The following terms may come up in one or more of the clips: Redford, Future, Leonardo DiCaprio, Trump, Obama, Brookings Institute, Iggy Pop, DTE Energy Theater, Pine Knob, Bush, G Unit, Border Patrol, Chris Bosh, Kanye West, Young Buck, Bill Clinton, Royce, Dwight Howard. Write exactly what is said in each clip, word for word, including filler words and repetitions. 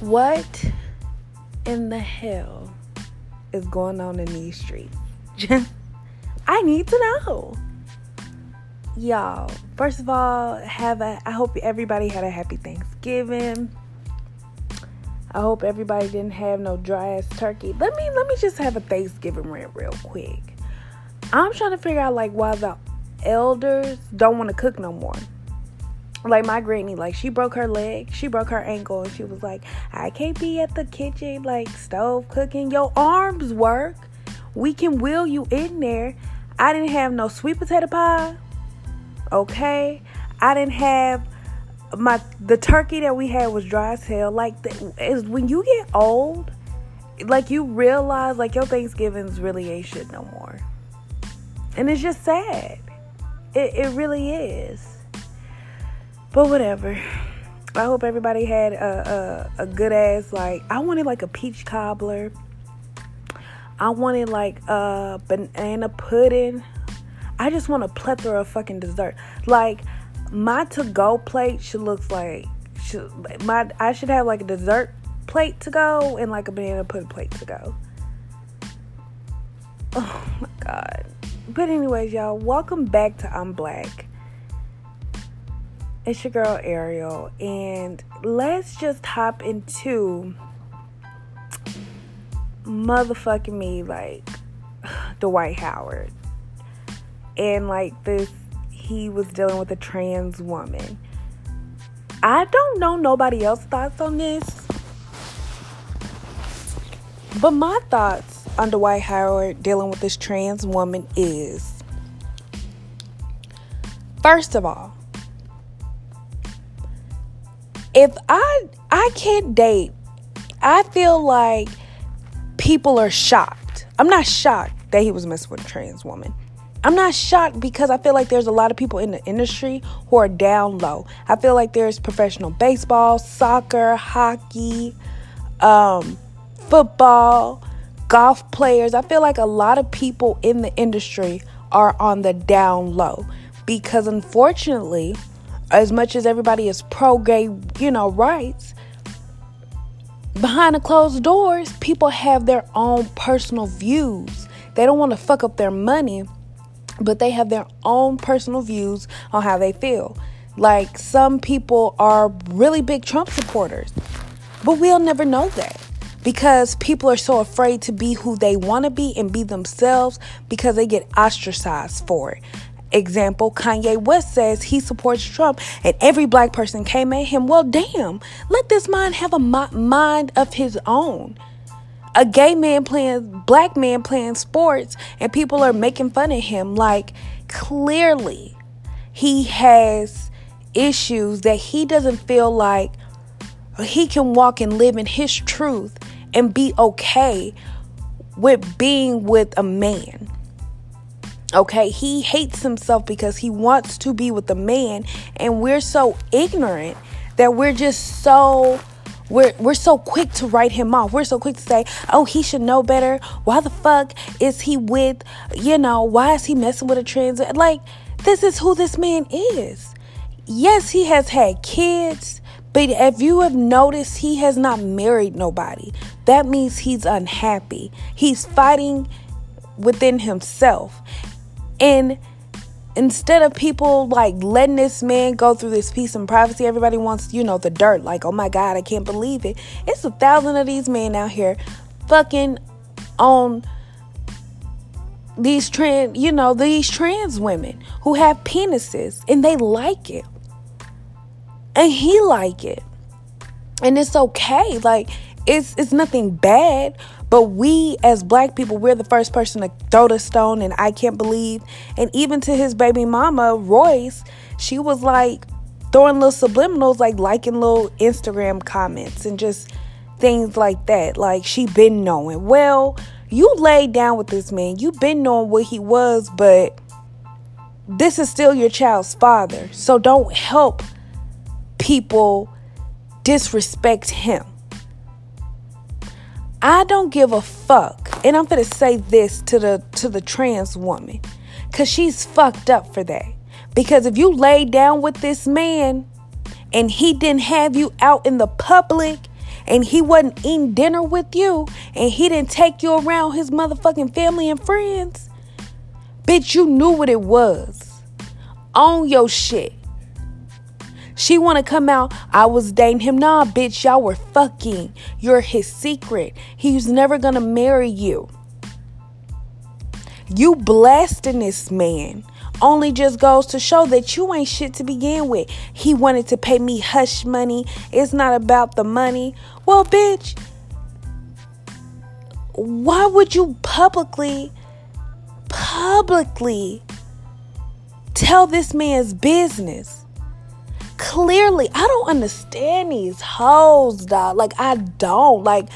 What in the hell is going on in these streets? I need to know. Y'all, first of all, have a, I hope everybody had a happy Thanksgiving. I hope everybody didn't have no dry ass turkey. Let me let me just have a Thanksgiving rant real quick. I'm trying to figure out like why the elders don't want to cook no more. Like my granny, like she broke her leg, she broke her ankle, and she was like, I can't be at the kitchen like stove cooking. Your arms work. We can wheel you in there. I didn't have no sweet potato pie. Okay. I didn't have my the turkey that we had was dry as hell. Like the, is when you get old, like you realize like your Thanksgivings really ain't shit no more. And it's just sad. It it really is. But whatever. I hope everybody had a, a, a good ass, like, I wanted, like, a peach cobbler. I wanted, like, a banana pudding. I just want a plethora of fucking dessert. Like, my to-go plate should look like, should, my I should have, like, a dessert plate to go and, like, a banana pudding plate to go. Oh, my God. But anyways, y'all, welcome back to I'm Black. It's your girl Ariel, and let's just hop into motherfucking me, like Dwight Howard, and like this, he was dealing with a trans woman. I don't know nobody else's thoughts on this, but my thoughts on Dwight Howard dealing with this trans woman is, first of all, If I I can't date, I feel like people are shocked. I'm not shocked that he was messing with a trans woman. I'm not shocked because I feel like there's a lot of people in the industry who are down low. I feel like there's professional baseball, soccer, hockey, um, football, golf players. I feel like a lot of people in the industry are on the down low because unfortunately, as much as everybody is pro-gay, you know, rights, behind the closed doors, people have their own personal views. They don't want to fuck up their money, but they have their own personal views on how they feel. Like, some people are really big Trump supporters, but we'll never know that because people are so afraid to be who they want to be and be themselves because they get ostracized for it. Example, Kanye West says he supports Trump and every black person came at him. Well, damn, let this man have a mi- mind of his own. A gay man playing, black man playing sports and people are making fun of him. Like, clearly he has issues that he doesn't feel like he can walk and live in his truth and be okay with being with a man. Okay, he hates himself because he wants to be with a man, and we're so ignorant that we're just so we're we're so quick to write him off. We're so quick to say, "Oh, he should know better. Why the fuck is he with, you know, why is he messing with a trans?" Like, this is who this man is. Yes, he has had kids, but if you have noticed, he has not married nobody. That means he's unhappy. He's fighting within himself. And instead of people like letting this man go through this peace and privacy, everybody wants, you know, the dirt. Like, oh my God, I can't believe it. It's a thousand of these men out here fucking on these trans, you know, these trans women who have penises and they like it. And he like it. And it's okay. Like, it's it's nothing bad. But we as black people, we're the first person to throw the stone and I can't believe. And even to his baby mama, Royce, she was like throwing little subliminals, like liking little Instagram comments and just things like that. Like, she been knowing. Well, you laid down with this man. You been knowing what he was, but this is still your child's father. So don't help people disrespect him. I don't give a fuck, and I'm gonna say this to the to the trans woman, cause she's fucked up for that. Because if you laid down with this man, and he didn't have you out in the public, and he wasn't eating dinner with you and he didn't take you around his motherfucking family and friends, bitch, you knew what it was. Own your shit. She want to come out, I was dating him. Nah, bitch, y'all were fucking. You're his secret. He's never going to marry you. You blasting this man only just goes to show that you ain't shit to begin with. He wanted to pay me hush money. It's not about the money. Well, bitch, why would you publicly, publicly tell this man's business? Clearly, I don't understand these hoes, dog. Like, I don't. Like,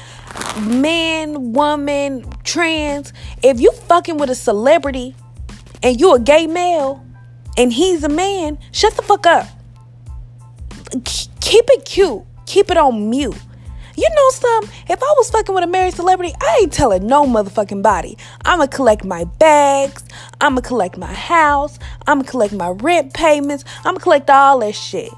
man, woman, trans. If you fucking with a celebrity and you a gay male and he's a man, shut the fuck up. Keep it cute. Keep it on mute. You know something? If I was fucking with a married celebrity, I ain't telling no motherfucking body. I'm going to collect my bags. I'm going to collect my house. I'm going to collect my rent payments. I'm going to collect all that shit.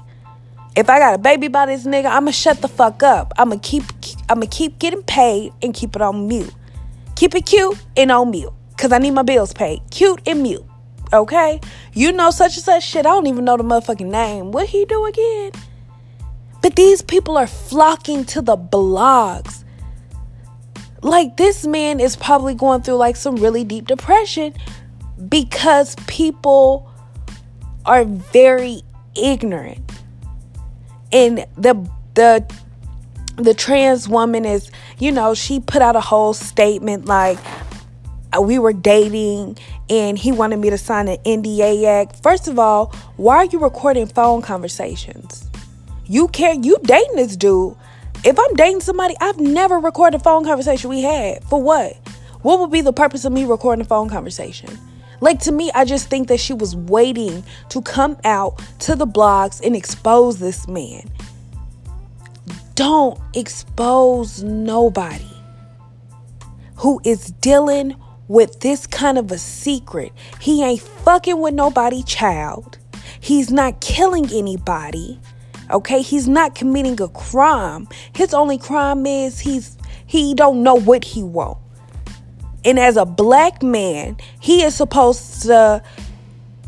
If I got a baby by this nigga, I'm going to shut the fuck up. I'm going to keep I'm gonna keep getting paid and keep it on mute. Keep it cute and on mute, because I need my bills paid. Cute and mute, okay? You know such and such shit. I don't even know the motherfucking name. What he do again? But these people are flocking to the blogs. Like, this man is probably going through like some really deep depression because people are very ignorant. And the the the trans woman is, you know, she put out a whole statement like, we were dating and he wanted me to sign an N D A. First of all, why are you recording phone conversations? You can't, you dating this dude. If I'm dating somebody, I've never recorded a phone conversation we had. For what? What would be the purpose of me recording a phone conversation? Like, to me, I just think that she was waiting to come out to the blogs and expose this man. Don't expose nobody who is dealing with this kind of a secret. He ain't fucking with nobody, child. He's not killing anybody. Okay, he's not committing a crime. His only crime is he's he don't know what he wants. And as a black man, he is supposed to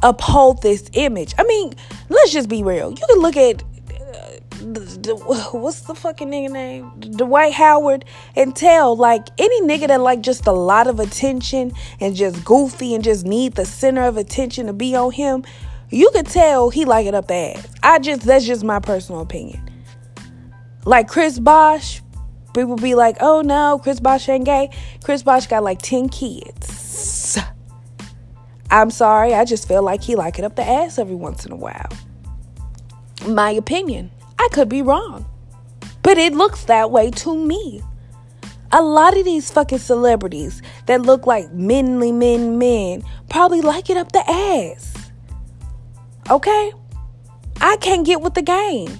uphold this image. I mean, let's just be real. You can look at uh, the, the, what's the fucking nigga name? Dwight Howard, and tell, like, any nigga that like just a lot of attention and just goofy and just need the center of attention to be on him. You could tell he like it up ass. I just, that's just my personal opinion. Like Chris Bosh, people be like, oh no, Chris Bosh ain't gay. Chris Bosh got like ten kids. I'm sorry, I just feel like he like it up the ass every once in a while. My opinion. I could be wrong, but it looks that way to me. A lot of these fucking celebrities that look like menly men, men, probably like it up the ass. Okay, I can't get with the game.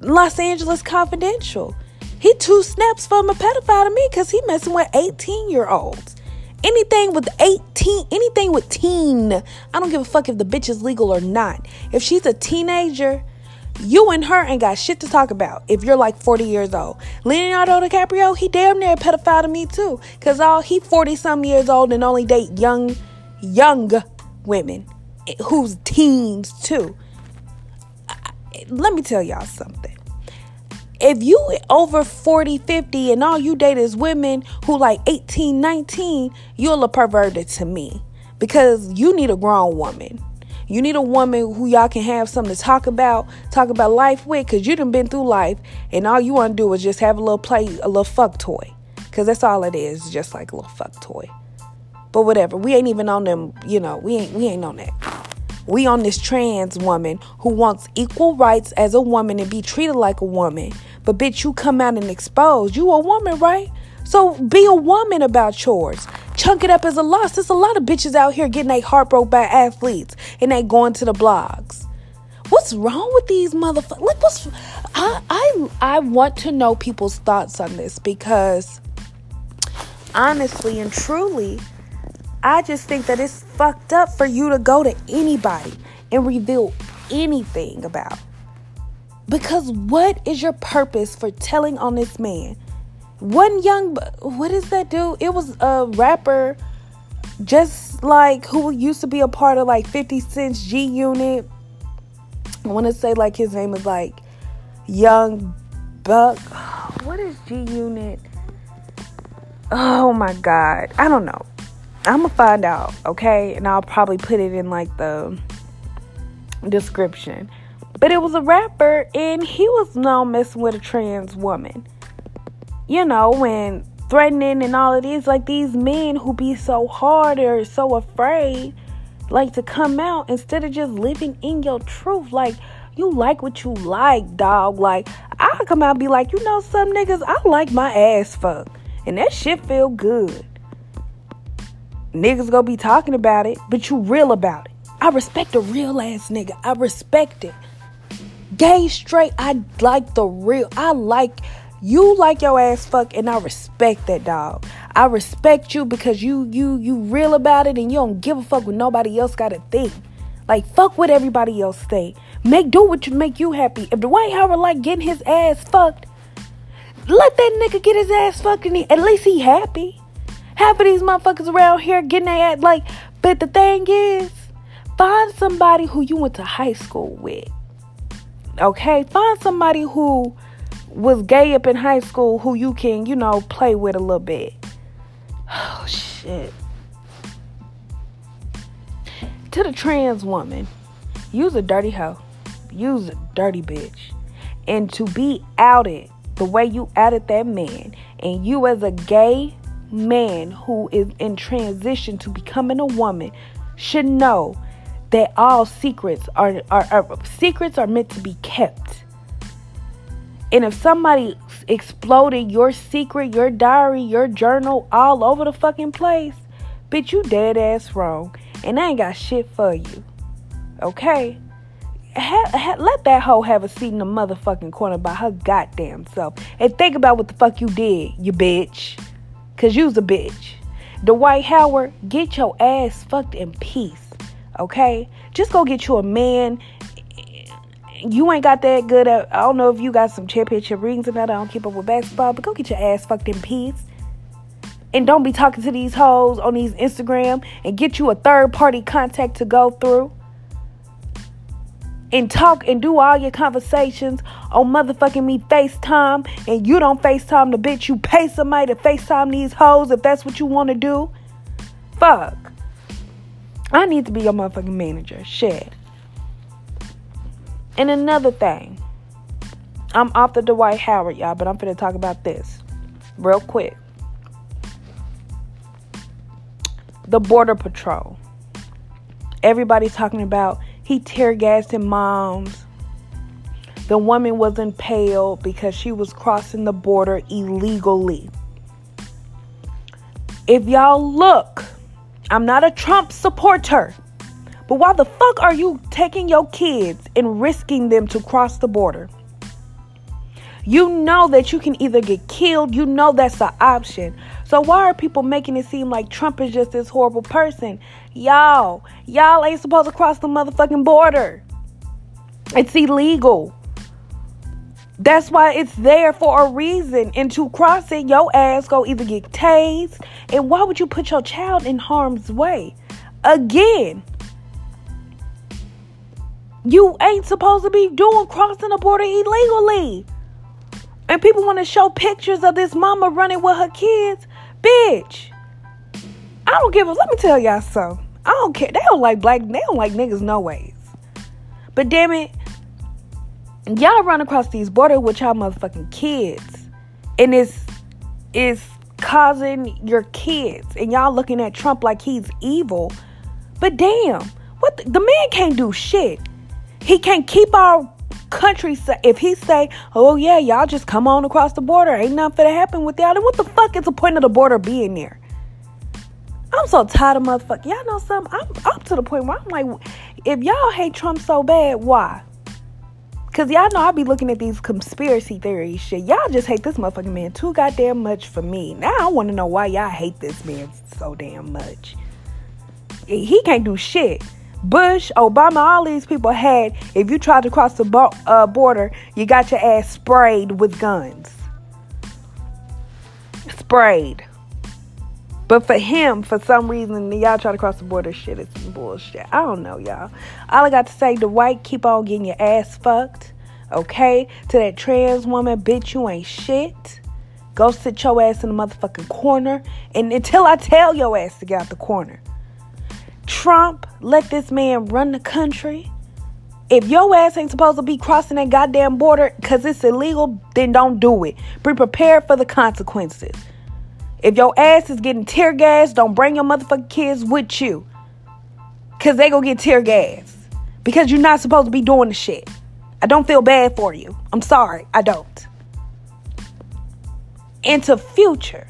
Los Angeles Confidential. He two snaps from a pedophile to me because he messing with eighteen year olds. Anything with eighteen, anything with teen. I don't give a fuck if the bitch is legal or not. If she's a teenager, you and her ain't got shit to talk about if you're like forty years old. Leonardo DiCaprio, he damn near a pedophile to me too, because all he forty some years old and only date young, young women. Who's teens too. Let me tell y'all something. If you over forty, fifty and all you date is women who like eighteen, nineteen, you're a little perverted to me, because you need a grown woman. You need a woman who y'all can have something to talk about, talk about life with, because you done been through life and all you want to do is just have a little play, a little fuck toy, because that's all it is, just like a little fuck toy. But whatever, we ain't even on them, you know, we ain't we ain't on that. We on this trans woman who wants equal rights as a woman and be treated like a woman. But bitch, you come out and expose. You a woman, right? So be a woman about yours. Chunk it up as a loss. There's a lot of bitches out here getting their heart broke by athletes and they going to the blogs. What's wrong with these motherfuckers? Like, what's I I I want to know people's thoughts on this, because honestly and truly, I just think that it's fucked up for you to go to anybody and reveal anything about. Because what is your purpose for telling on this man? One young, what is that dude? It was a rapper, just like who used to be a part of like fifty Cent's G Unit. I want to say like his name is like Young Buck. What is G Unit? Oh my God, I don't know. I'm gonna find out, okay? And I'll probably put it in like the description. But it was a rapper, and he was known messing with a trans woman. You know, when threatening and all of these, like these men who be so hard or so afraid, like to come out instead of just living in your truth. Like, you like what you like, dog. Like, I come out and be like, you know, some niggas, I like my ass fuck. And that shit feel good. Niggas gonna be talking about it, but you real about it. I respect a real ass nigga. I respect it. Gay, straight, I like the real. I like, you like your ass fuck, and I respect that, dog. I respect you because you you you real about it, and you don't give a fuck what nobody else gotta think. Like, fuck what everybody else think. Make do what you make you happy. If Dwight Howard like getting his ass fucked, let that nigga get his ass fucked, and he, at least he happy. Half of these motherfuckers around here getting their ass like. But the thing is, find somebody who you went to high school with. Okay, find somebody who was gay up in high school who you can, you know, play with a little bit. Oh, shit. To the trans woman, you's a dirty hoe. You's a dirty bitch. And to be outed the way you outed that man, and you as a gay man who is in transition to becoming a woman should know that all secrets are, are, are secrets are meant to be kept. And if somebody exploded your secret, your diary, your journal all over the fucking place, bitch, you dead ass wrong. And I ain't got shit for you. Okay? Ha, ha, let that hoe have a seat in the motherfucking corner by her goddamn self. And think about what the fuck you did, you bitch. Because you's a bitch. Dwight Howard, get your ass fucked in peace. Okay? Just go get you a man. You ain't got that good at, I don't know if you got some championship rings and that. I don't keep up with basketball. But go get your ass fucked in peace. And don't be talking to these hoes on these Instagram. And get you a third party contact to go through. And talk and do all your conversations on motherfucking me FaceTime. And you don't FaceTime the bitch. You pay somebody to FaceTime these hoes if that's what you want to do. Fuck. I need to be your motherfucking manager. Shit. And another thing. I'm off the Dwight Howard, y'all. But I'm finna talk about this real quick. The Border Patrol. Everybody's talking about he tear gassed his moms. The woman was impaled because she was crossing the border illegally. If y'all look, I'm not a Trump supporter, but why the fuck are you taking your kids and risking them to cross the border? You know that you can either get killed. You know that's an option. So why are people making it seem like Trump is just this horrible person? Y'all, y'all ain't supposed to cross the motherfucking border. It's illegal. That's why it's there for a reason. And to cross it, your ass go either get tased. And why would you put your child in harm's way? Again, you ain't supposed to be doing crossing the border illegally. And people want to show pictures of this mama running with her kids. Bitch, I don't give a... Let me tell y'all something. I don't care. They don't like black... They don't like niggas no ways. But damn it, y'all run across these borders with y'all motherfucking kids. And it's, it's causing your kids. And y'all looking at Trump like he's evil. But damn, what the, the man can't do shit. He can't keep our... country, if he say, oh yeah, y'all just come on across the border, ain't nothing finna happen with y'all, then what the fuck is the point of the border being there? I'm so tired of motherfucking, y'all know something, I'm up to the point where I'm like, if y'all hate Trump so bad, why? Because y'all know I be looking at these conspiracy theories shit. Y'all just hate this motherfucking man too goddamn much for me. Now I want to know why y'all hate this man so damn much. He can't do shit. Bush, Obama, all these people had, if you tried to cross the bo- uh, border, you got your ass sprayed with guns. Sprayed. But for him, for some reason, y'all try to cross the border, shit, it's some bullshit. I don't know, y'all. All I got to say, Dwight, keep on getting your ass fucked, okay? To that trans woman, bitch, you ain't shit. Go sit your ass in the motherfucking corner, and until I tell your ass to get out the corner. Trump, let this man run the country. If your ass ain't supposed to be crossing that goddamn border because it's illegal, then don't do it. Be prepared for the consequences. If your ass is getting tear gas, don't bring your motherfucking kids with you, because they gonna get tear gas because you're not supposed to be doing the shit. I don't feel bad for you. I'm sorry. I don't. And to Future,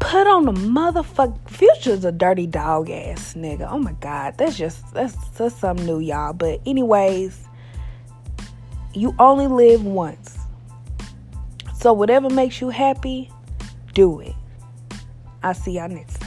put on the motherfucking... Future's a dirty dog ass nigga. Oh my God. That's just... That's, that's something new, y'all. But anyways, you only live once. So whatever makes you happy, do it. I'll see y'all next time.